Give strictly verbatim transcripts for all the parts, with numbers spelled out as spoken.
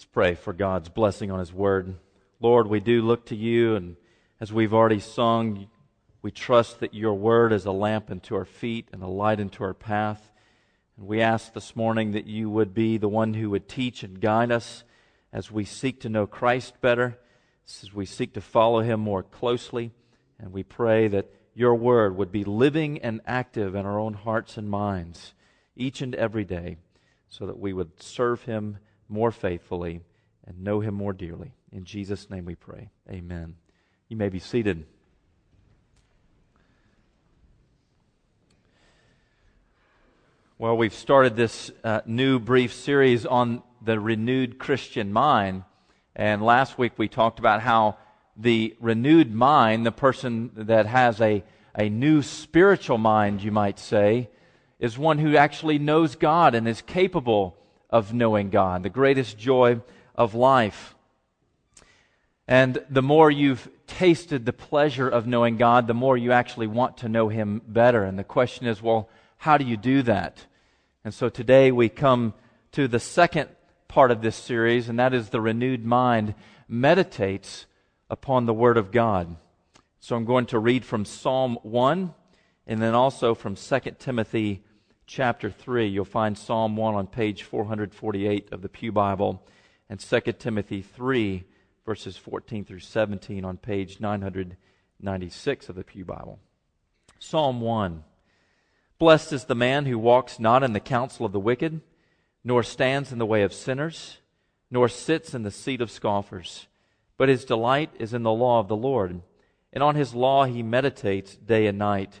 Let's pray for God's blessing on His Word. Lord, we do look to You, and as we've already sung, we trust that Your Word is a lamp unto our feet and a light unto our path. And we ask this morning that You would be the one who would teach and guide us as we seek to know Christ better, as we seek to follow Him more closely. And we pray that Your Word would be living and active in our own hearts and minds each and every day, so that we would serve Him more faithfully and know Him more dearly. In Jesus' name we pray. Amen. You may be seated. Well, we've started this uh, new brief series on the renewed Christian mind. And last week we talked about how the renewed mind, the person that has a, a new spiritual mind, you might say, is one who actually knows God and is capable of knowing God, the greatest joy of life. And the more you've tasted the pleasure of knowing God, the more you actually want to know Him better. And the question is, well, how do you do that? And so today we come to the second part of this series, and that is the renewed mind meditates upon the Word of God. So I'm going to read from Psalm one and then also from Second Timothy chapter three. You'll find Psalm one on page four forty-eight of the Pew Bible, and Second Timothy three, verses fourteen through seventeen on page nine ninety-six of the Pew Bible. Psalm one. Blessed is the man who walks not in the counsel of the wicked, nor stands in the way of sinners, nor sits in the seat of scoffers, but his delight is in the law of the Lord, and on His law he meditates day and night.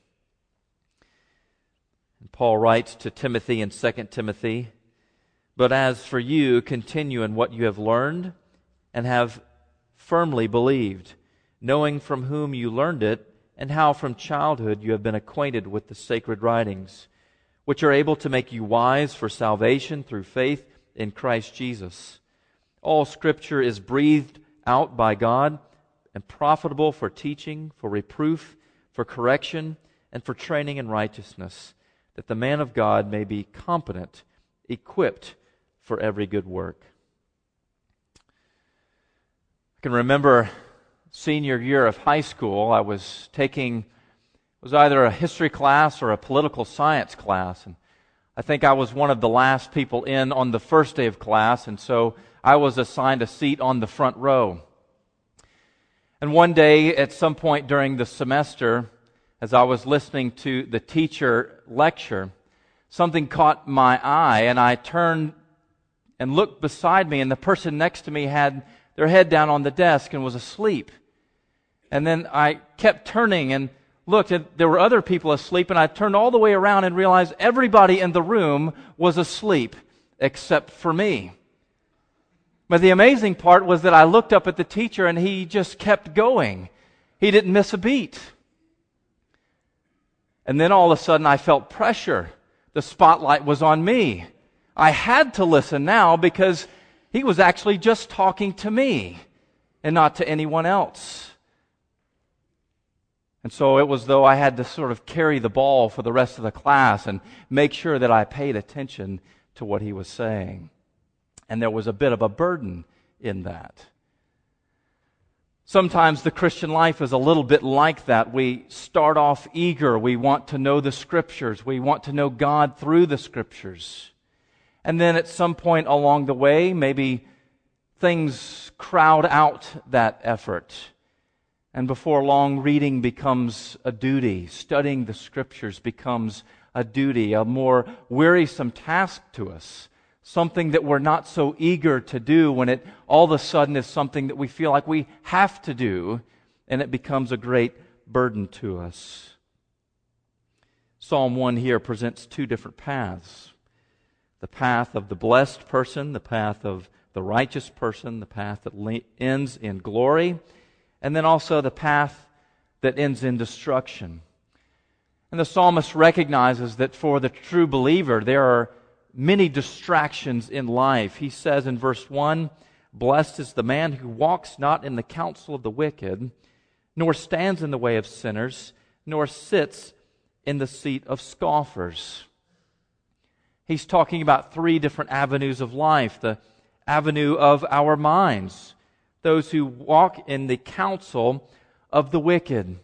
Paul writes to Timothy in Second Timothy, but as for you, continue in what you have learned and have firmly believed, knowing from whom you learned it, and how from childhood you have been acquainted with the sacred writings, which are able to make you wise for salvation through faith in Christ Jesus. All Scripture is breathed out by God and profitable for teaching, for reproof, for correction, and for training in righteousness, that the man of God may be competent, equipped for every good work. I can remember senior year of high school, I was taking, it was either a history class or a political science class, and I think I was one of the last people in on the first day of class, and so I was assigned a seat on the front row. And one day, at some point during the semester, as I was listening to the teacher lecture, something caught my eye, and I turned and looked beside me, and the person next to me had their head down on the desk and was asleep. And then I kept turning and looked, and there were other people asleep, and I turned all the way around and realized everybody in the room was asleep except for me. But the amazing part was that I looked up at the teacher, and he just kept going. He didn't miss a beat. And then all of a sudden I felt pressure. The spotlight was on me. I had to listen now because he was actually just talking to me and not to anyone else. And so it was though I had to sort of carry the ball for the rest of the class and make sure that I paid attention to what he was saying. And there was a bit of a burden in that. Sometimes the Christian life is a little bit like that. We start off eager. We want to know the Scriptures. We want to know God through the Scriptures. And then at some point along the way, maybe things crowd out that effort. And before long, reading becomes a duty. Studying the Scriptures becomes a duty, a more wearisome task to us. Something that we're not so eager to do when it all of a sudden is something that we feel like we have to do, and it becomes a great burden to us. Psalm one here presents two different paths. The path of the blessed person, the path of the righteous person, the path that ends in glory, and then also the path that ends in destruction. And the psalmist recognizes that for the true believer, there are many distractions in life. He says in verse one, "Blessed is the man who walks not in the counsel of the wicked, nor stands in the way of sinners, nor sits in the seat of scoffers." He's talking about three different avenues of life. The avenue of our minds, those who walk in the counsel of the wicked.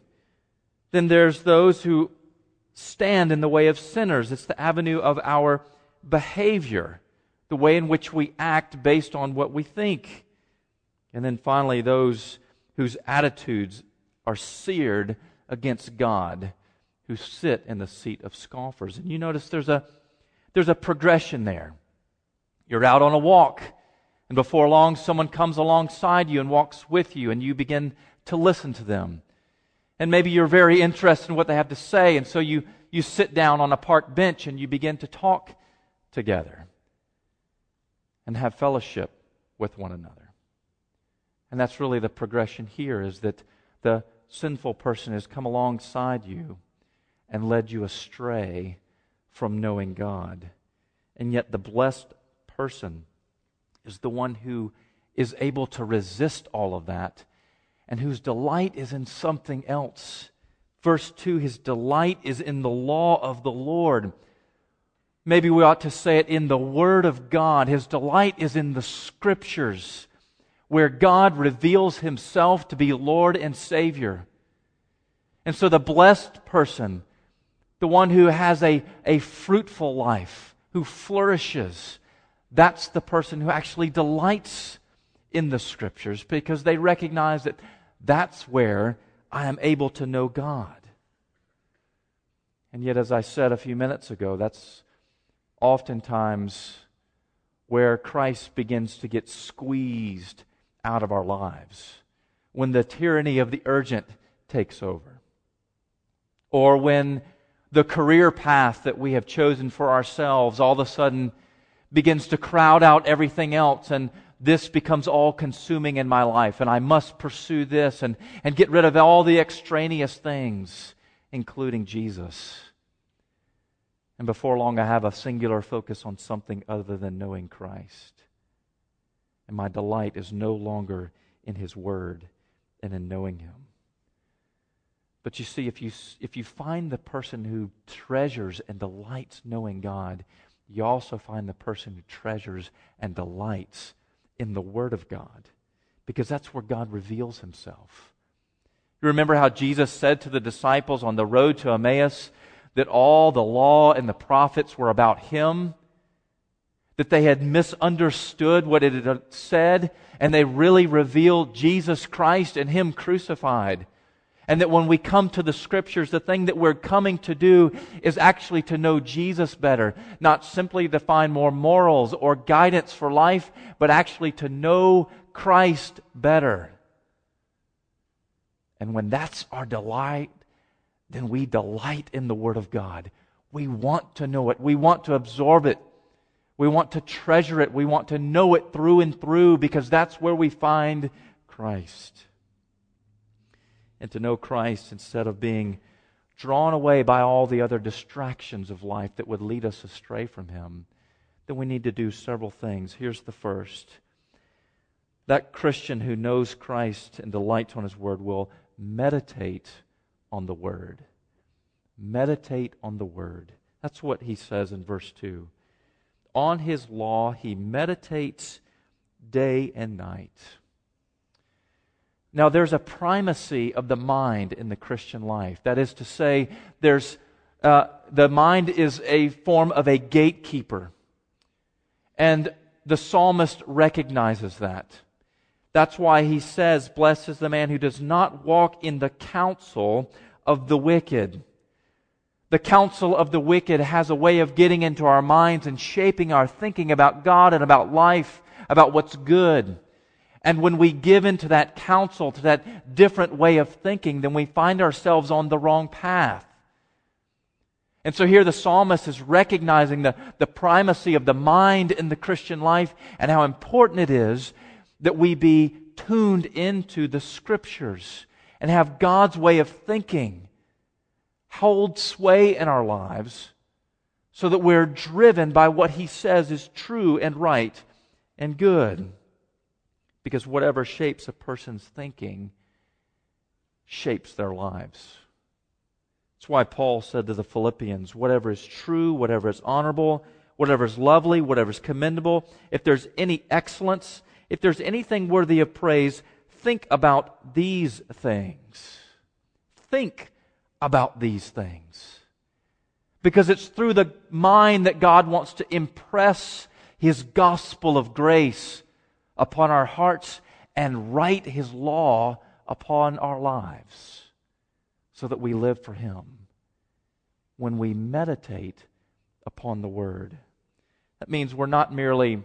Then there's those who stand in the way of sinners. It's the avenue of our behavior, the way in which we act based on what we think. And then finally, those whose attitudes are seared against God, who sit in the seat of scoffers. And you notice there's a there's a progression there. You're out on a walk, and before long someone comes alongside you and walks with you, and you begin to listen to them. And maybe you're very interested in what they have to say, and so you, you sit down on a park bench and you begin to talk together and have fellowship with one another. And that's really the progression here, is that the sinful person has come alongside you and led you astray from knowing God. And yet the blessed person is the one who is able to resist all of that and whose delight is in something else. Verse two, his delight is in the law of the Lord. Maybe we ought to say it, in the Word of God. His delight is in the Scriptures, where God reveals Himself to be Lord and Savior. And so the blessed person, the one who has a, a fruitful life, who flourishes, that's the person who actually delights in the Scriptures, because they recognize that that's where I am able to know God. And yet, as I said a few minutes ago, that's oftentimes where Christ begins to get squeezed out of our lives, when the tyranny of the urgent takes over, or when the career path that we have chosen for ourselves all of a sudden begins to crowd out everything else, and this becomes all-consuming in my life, and I must pursue this and, and get rid of all the extraneous things, including Jesus. And before long, I have a singular focus on something other than knowing Christ. And my delight is no longer in His Word and in knowing Him. But you see, if you, if you find the person who treasures and delights knowing God, you also find the person who treasures and delights in the Word of God, because that's where God reveals Himself. You remember how Jesus said to the disciples on the road to Emmaus that all the law and the prophets were about Him, that they had misunderstood what it had said, and they really revealed Jesus Christ and Him crucified. And that when we come to the Scriptures, the thing that we're coming to do is actually to know Jesus better, not simply to find more morals or guidance for life, but actually to know Christ better. And when that's our delight, then we delight in the Word of God. We want to know it. We want to absorb it. We want to treasure it. We want to know it through and through, because that's where we find Christ. And to know Christ instead of being drawn away by all the other distractions of life that would lead us astray from Him, then we need to do several things. Here's the first. That Christian who knows Christ and delights on His Word will meditate on the Word. Meditate on the Word. That's what he says in verse two. On His law he meditates day and night. Now, there's a primacy of the mind in the Christian life. That is to say, there's uh, the mind is a form of a gatekeeper. And the psalmist recognizes that. That's why he says, "Blessed is the man who does not walk in the counsel of the wicked." The counsel of the wicked has a way of getting into our minds and shaping our thinking about God and about life, about what's good. And when we give in to that counsel, to that different way of thinking, then we find ourselves on the wrong path. And so here the psalmist is recognizing the, the primacy of the mind in the Christian life and how important it is that we be tuned into the Scriptures and have God's way of thinking hold sway in our lives so that we're driven by what He says is true and right and good. Because whatever shapes a person's thinking shapes their lives. That's why Paul said to the Philippians, whatever is true, whatever is honorable, whatever is lovely, whatever is commendable, if there's any excellence, if there's anything worthy of praise, think about these things. Think about these things. Because it's through the mind that God wants to impress His gospel of grace upon our hearts and write His law upon our lives so that we live for Him when we meditate upon the Word. That means we're not merely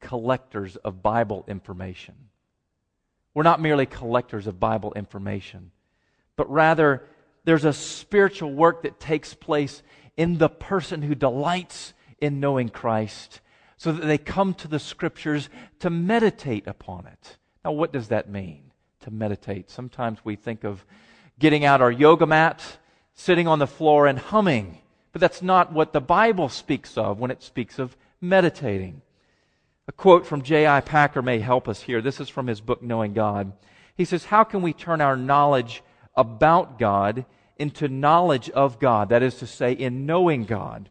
collectors of Bible information. We're not merely collectors of Bible information, but rather there's a spiritual work that takes place in the person who delights in knowing Christ so that they come to the Scriptures to meditate upon it. Now, what does that mean, to meditate? Sometimes we think of getting out our yoga mat, sitting on the floor and humming, but that's not what the Bible speaks of when it speaks of meditating. A quote from J I Packer may help us here. This is from his book, Knowing God. He says, how can we turn our knowledge about God into knowledge of God? That is to say, in knowing God.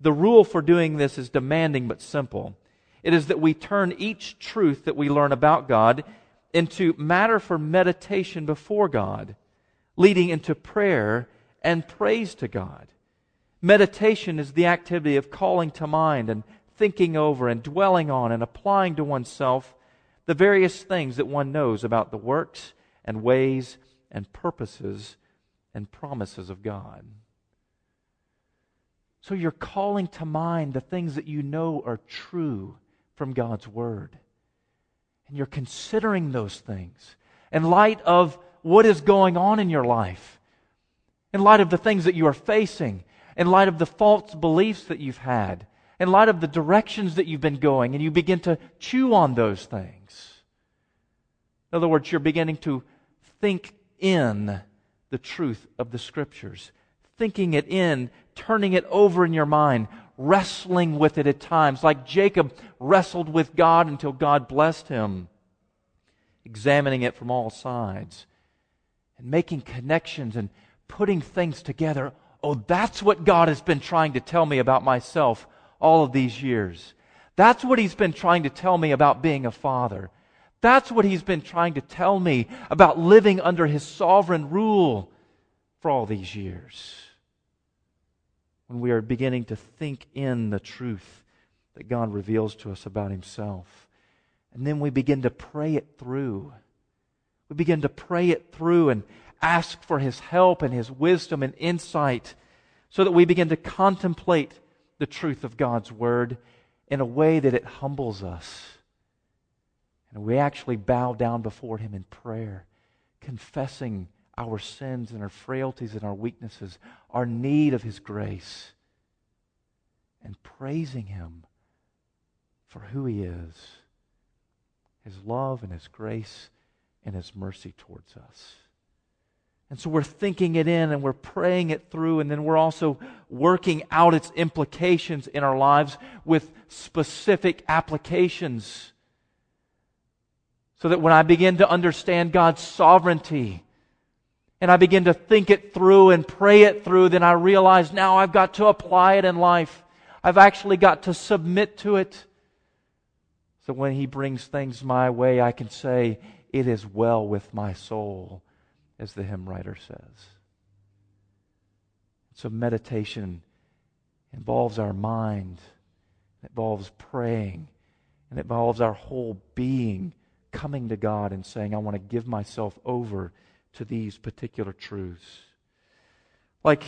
The rule for doing this is demanding but simple. It is that we turn each truth that we learn about God into matter for meditation before God, leading into prayer and praise to God. Meditation is the activity of calling to mind and thinking over and dwelling on and applying to oneself the various things that one knows about the works and ways and purposes and promises of God. So you're calling to mind the things that you know are true from God's Word. And you're considering those things in light of what is going on in your life, in light of the things that you are facing, in light of the false beliefs that you've had, in light of the directions that you've been going, and you begin to chew on those things. In other words, you're beginning to think in the truth of the Scriptures, thinking it in, turning it over in your mind, wrestling with it at times, like Jacob wrestled with God until God blessed him, examining it from all sides, and making connections and putting things together. Oh, that's what God has been trying to tell me about myself all of these years. That's what He's been trying to tell me about being a father. That's what He's been trying to tell me about living under His sovereign rule for all these years. When we are beginning to think in the truth that God reveals to us about Himself. And then we begin to pray it through. We begin to pray it through and ask for His help and His wisdom and insight so that we begin to contemplate the truth of God's Word in a way that it humbles us. And we actually bow down before Him in prayer, confessing our sins and our frailties and our weaknesses, our need of His grace, and praising Him for who He is, His love and His grace and His mercy towards us. And so we're thinking it in and we're praying it through, and then we're also working out its implications in our lives with specific applications so that when I begin to understand God's sovereignty, and I begin to think it through and pray it through, then I realize now I've got to apply it in life. I've actually got to submit to it. So when He brings things my way, I can say, it is well with my soul, as the hymn writer says. So meditation involves our mind, it involves praying, and it involves our whole being coming to God and saying, I want to give myself over to these particular truths. Like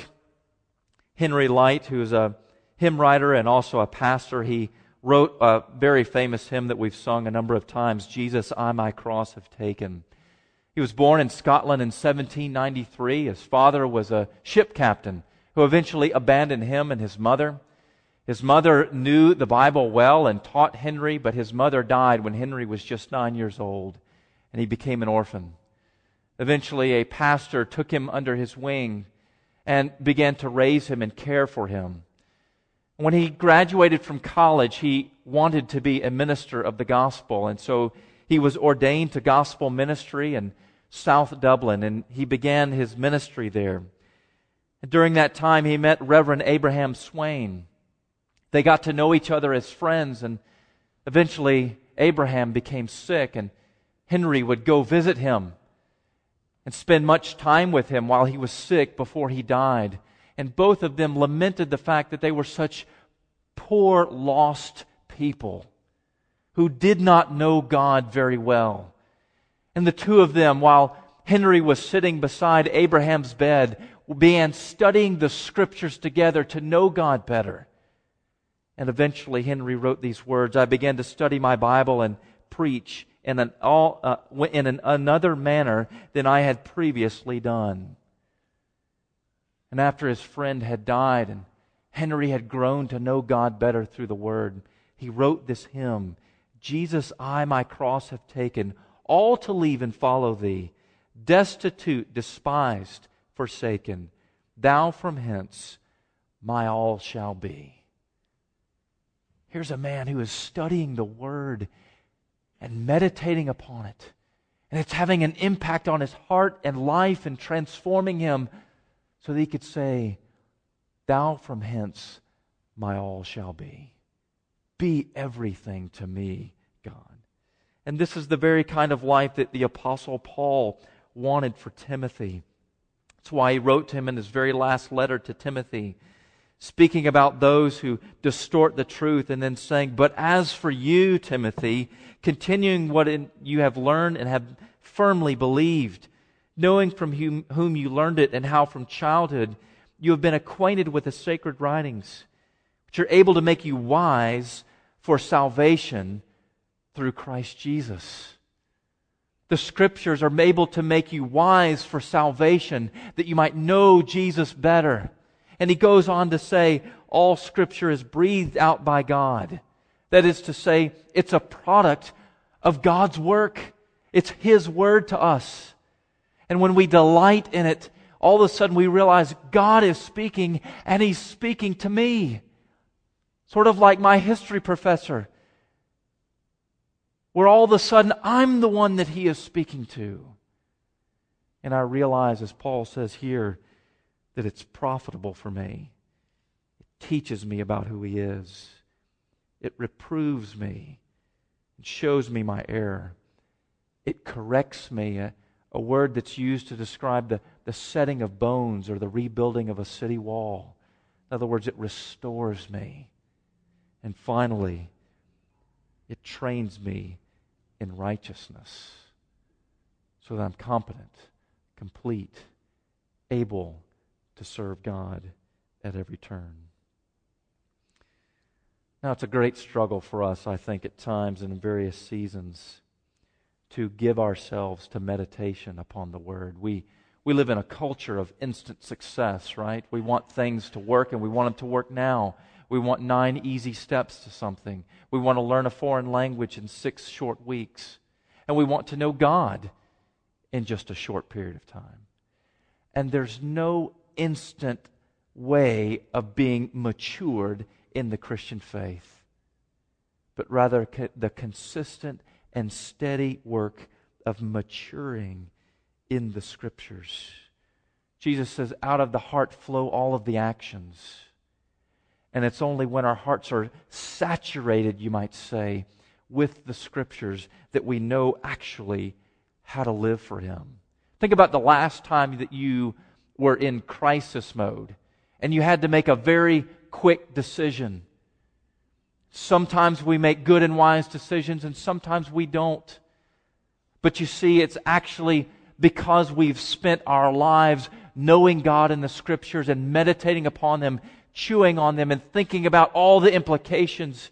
Henry Light, who is a hymn writer and also a pastor, he wrote a very famous hymn that we've sung a number of times, Jesus, I My Cross Have Taken. He was born in Scotland in seventeen ninety-three. His father was a ship captain who eventually abandoned him and his mother. His mother knew the Bible well and taught Henry, but his mother died when Henry was just nine years old. and he became an orphan. Eventually, a pastor took him under his wing and began to raise him and care for him. When he graduated from college, he wanted to be a minister of the gospel, and so he was ordained to gospel ministry in South Dublin, and he began his ministry there. During that time, he met Reverend Abraham Swain. They got to know each other as friends, and eventually Abraham became sick, and Henry would go visit him and spend much time with him while he was sick before he died. And both of them lamented the fact that they were such poor, lost people who did not know God very well. And the two of them, while Henry was sitting beside Abraham's bed, began studying the Scriptures together to know God better. And eventually Henry wrote these words, "I began to study my Bible and preach in an all uh, in an another manner than I had previously done." And after his friend had died and Henry had grown to know God better through the Word, he wrote this hymn, "Jesus, I my cross have taken, all to leave and follow Thee, destitute, despised, forsaken, Thou from hence my all shall be." Here's a man who is studying the Word and meditating upon it, and it's having an impact on his heart and life and transforming him so that he could say, "Thou from hence my all shall be. Be everything to me, God." And this is the very kind of life that the Apostle Paul wanted for Timothy. That's why he wrote to him in his very last letter to Timothy, speaking about those who distort the truth and then saying, "But as for you, Timothy, continuing what in, you have learned and have firmly believed, knowing from whom, whom you learned it and how from childhood you have been acquainted with the sacred writings, which are able to make you wise for salvation through Christ Jesus." The Scriptures are able to make you wise for salvation, that you might know Jesus better. And he goes on to say, all Scripture is breathed out by God. That is to say, it's a product of God's work. It's His Word to us. And when we delight in it, all of a sudden we realize God is speaking, and He's speaking to me. Sort of like my history professor, where all of a sudden I'm the one that He is speaking to. And I realize, as Paul says here, that it's profitable for me. It teaches me about who He is. It reproves me. It shows me my error. It corrects me, a, a word that's used to describe the, the setting of bones or the rebuilding of a city wall. In other words, it restores me. And finally, it trains me in righteousness so that I'm competent, complete, able to serve God at every turn. Now, it's a great struggle for us, I think, at times and in various seasons to give ourselves to meditation upon the Word. We we live in a culture of instant success, right? We want things to work, and we want them to work now. We want nine easy steps to something. We want to learn a foreign language in six short weeks. And we want to know God in just a short period of time. And there's no instant way of being matured in the Christian faith, but rather the consistent and steady work of maturing in the Scriptures. Jesus says, out of the heart flow all of the actions. And it's only when our hearts are saturated, you might say, with the Scriptures that we know actually how to live for Him. Think about the last time that you were in crisis mode, and you had to make a very quick decision. Sometimes we make good and wise decisions, and sometimes we don't. But you see, it's actually because we've spent our lives knowing God in the Scriptures and meditating upon them, chewing on them, and thinking about all the implications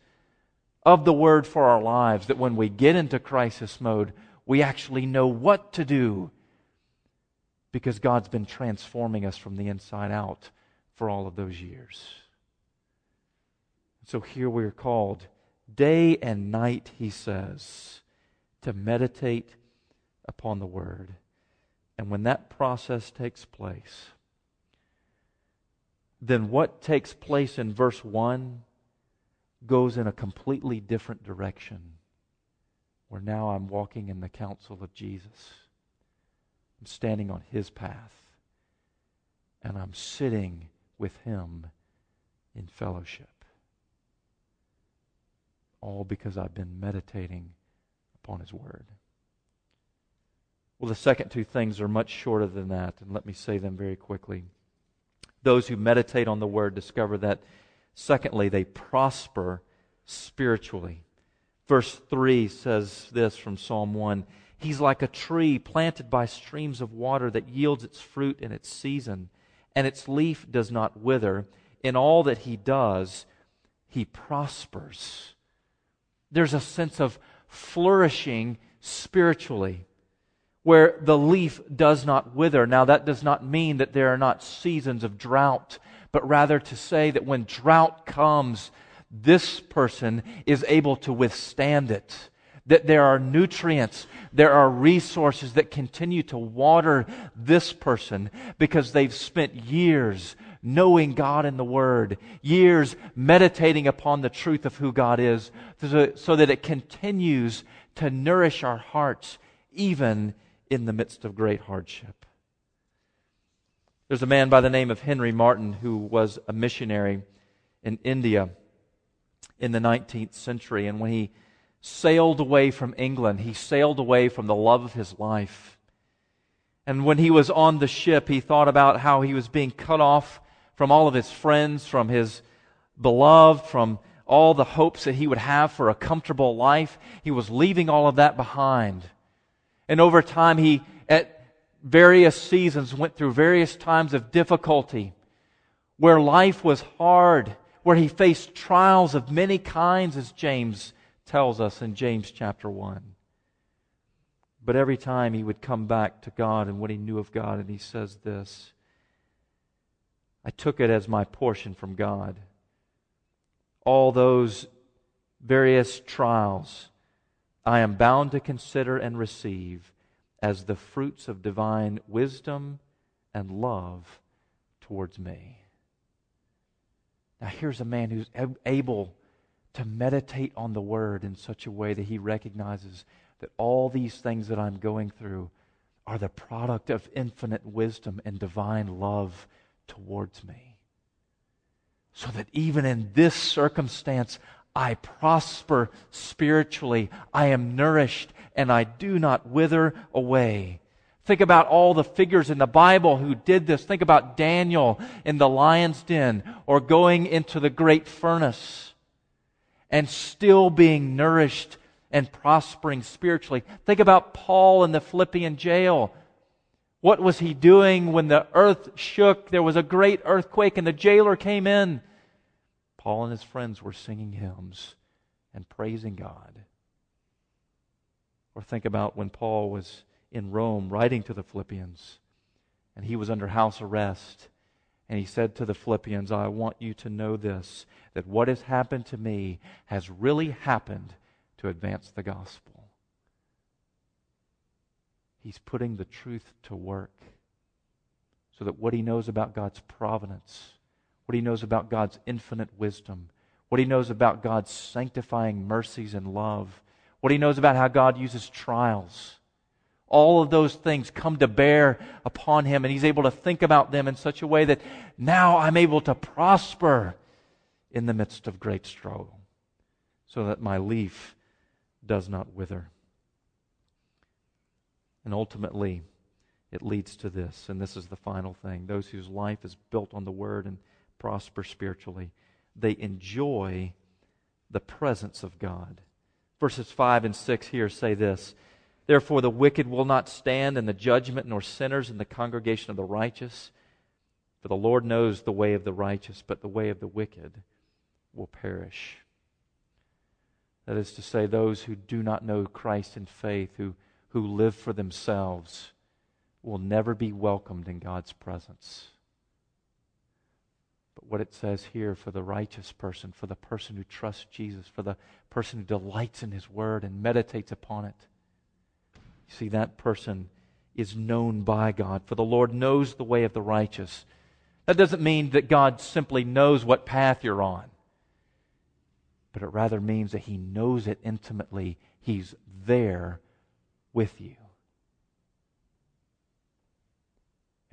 of the Word for our lives, that when we get into crisis mode, we actually know what to do, because God's been transforming us from the inside out for all of those years. So here we are called, day and night, he says, to meditate upon the Word. And when that process takes place, then what takes place in verse one goes in a completely different direction, where now I'm walking in the counsel of Jesus. I'm standing on His path, and I'm sitting with Him in fellowship. All because I've been meditating upon His Word. Well, the second two things are much shorter than that, and let me say them very quickly. Those who meditate on the Word discover that, secondly, they prosper spiritually. Verse three says this from Psalm one, "He's like a tree planted by streams of water that yields its fruit in its season, and its leaf does not wither. In all that he does, he prospers." There's a sense of flourishing spiritually, where the leaf does not wither. Now, that does not mean that there are not seasons of drought, but rather to say that when drought comes, this person is able to withstand it. That there are nutrients, there are resources that continue to water this person because they've spent years knowing God in the Word, years meditating upon the truth of who God is, so that it continues to nourish our hearts even in the midst of great hardship. There's a man by the name of Henry Martin who was a missionary in India in the nineteenth century, and when he sailed away from England, he sailed away from the love of his life. And when he was on the ship, he thought about how he was being cut off from all of his friends, from his beloved, from all the hopes that he would have for a comfortable life. He was leaving all of that behind. And over time, he, at various seasons, went through various times of difficulty, where life was hard, where he faced trials of many kinds, as James tells us in James chapter one. But every time he would come back to God and what he knew of God, and he says this, "I took it as my portion from God. All those various trials I am bound to consider and receive as the fruits of divine wisdom and love towards me." Now here's a man who's able to meditate on the Word in such a way that he recognizes that all these things that I'm going through are the product of infinite wisdom and divine love towards me. So that even in this circumstance, I prosper spiritually. I am nourished and I do not wither away. Think about all the figures in the Bible who did this. Think about Daniel in the lion's den, or going into the great furnace and still being nourished and prospering spiritually. Think about Paul in the Philippian jail. What was he doing when the earth shook? There was a great earthquake and the jailer came in. Paul and his friends were singing hymns and praising God. Or think about when Paul was in Rome writing to the Philippians, and he was under house arrest, and he said to the Philippians, "I want you to know this, that what has happened to me has really happened to advance the gospel." He's putting the truth to work so that what he knows about God's providence, what he knows about God's infinite wisdom, what he knows about God's sanctifying mercies and love, what he knows about how God uses trials, all of those things come to bear upon him, and he's able to think about them in such a way that now I'm able to prosper in the midst of great struggle, so that my leaf does not wither. And ultimately, it leads to this, and this is the final thing. Those whose life is built on the Word and prosper spiritually, they enjoy the presence of God. Verses five and six here say this, "Therefore the wicked will not stand in the judgment, nor sinners in the congregation of the righteous. For the Lord knows the way of the righteous, but the way of the wicked will perish." That is to say, those who do not know Christ in faith, who, who live for themselves, will never be welcomed in God's presence. But what it says here for the righteous person, for the person who trusts Jesus, for the person who delights in His Word and meditates upon it, You see, that person is known by God, for the Lord knows the way of the righteous. That doesn't mean that God simply knows what path you're on, but it rather means that He knows it intimately. He's there with you.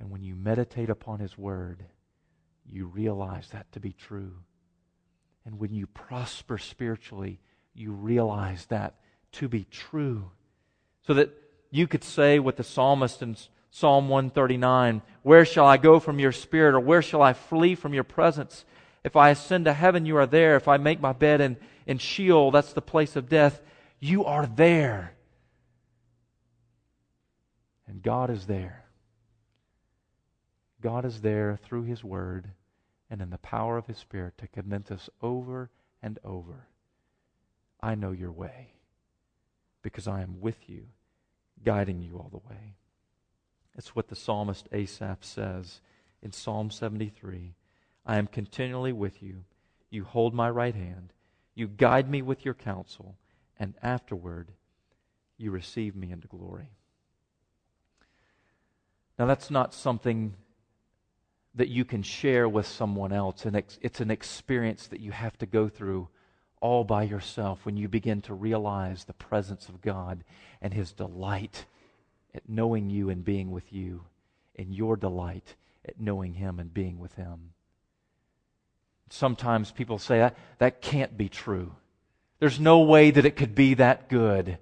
And when you meditate upon His Word, you realize that to be true. And when you prosper spiritually, you realize that to be true. So that you could say with the psalmist in Psalm one thirty-nine, "Where shall I go from your spirit, or where shall I flee from your presence? If I ascend to heaven, you are there. If I make my bed in, in Sheol," that's the place of death, "you are there." And God is there. God is there through His Word and in the power of His Spirit to convince us over and over. I know your way because I am with you, guiding you all the way. It's what the psalmist Asaph says in Psalm seventy-three. I am continually with you. You hold my right hand. You guide me with your counsel. And afterward, you receive me into glory. Now, that's not something that you can share with someone else. And it's an experience that you have to go through all by yourself when you begin to realize the presence of God and His delight at knowing you and being with you, and your delight at knowing Him and being with Him. Sometimes people say, that, that can't be true. There's no way that it could be that good.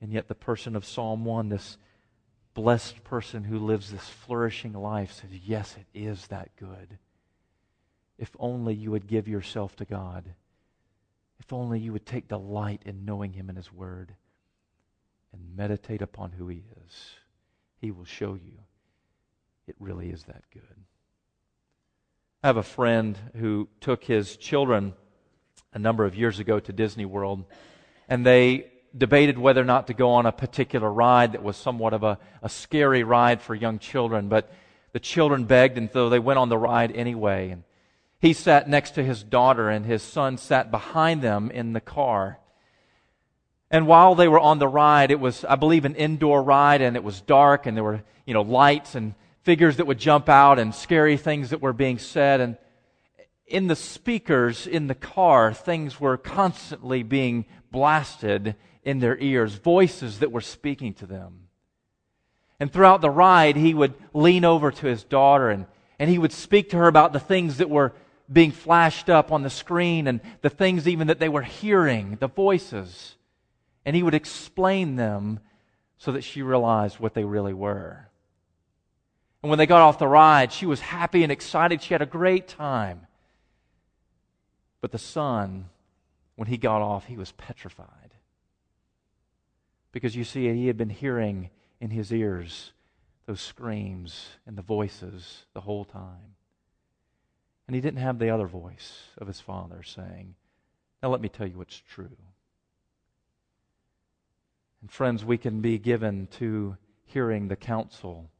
And yet the person of Psalm one, this blessed person who lives this flourishing life, says, yes, it is that good. If only you would give yourself to God. If only you would take delight in knowing Him and His Word and meditate upon who He is. He will show you it really is that good. I have a friend who took his children a number of years ago to Disney World, and they debated whether or not to go on a particular ride that was somewhat of a, a scary ride for young children, but the children begged, and so they went on the ride anyway. And he sat next to his daughter, and his son sat behind them in the car. And while they were on the ride, it was, I believe, an indoor ride, and it was dark, and there were, you know, lights and figures that would jump out and scary things that were being said. And in the speakers in the car, things were constantly being blasted in their ears, voices that were speaking to them. And throughout the ride, he would lean over to his daughter, and, and he would speak to her about the things that were being flashed up on the screen and the things even that they were hearing, the voices. And he would explain them so that she realized what they really were. And when they got off the ride, she was happy and excited. She had a great time. But the son, when he got off, he was petrified. Because you see, he had been hearing in his ears those screams and the voices the whole time. And he didn't have the other voice of his father saying, now let me tell you what's true. And friends, we can be given to hearing the counsel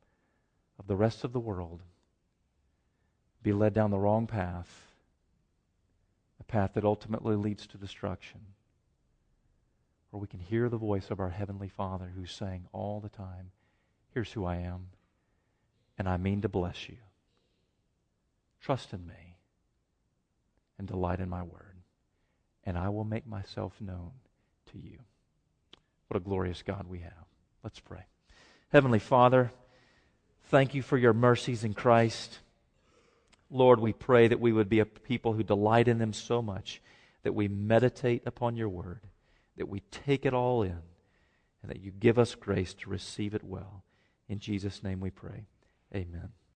of the rest of the world, be led down the wrong path, a path that ultimately leads to destruction. Or we can hear the voice of our Heavenly Father who's saying all the time, here's who I am, and I mean to bless you. Trust in me and delight in my word, and I will make myself known to you. What a glorious God we have. Let's pray. Heavenly Father, thank you for your mercies in Christ. Lord, we pray that we would be a people who delight in them so much that we meditate upon your word, that we take it all in, and that you give us grace to receive it well. In Jesus' name we pray. Amen.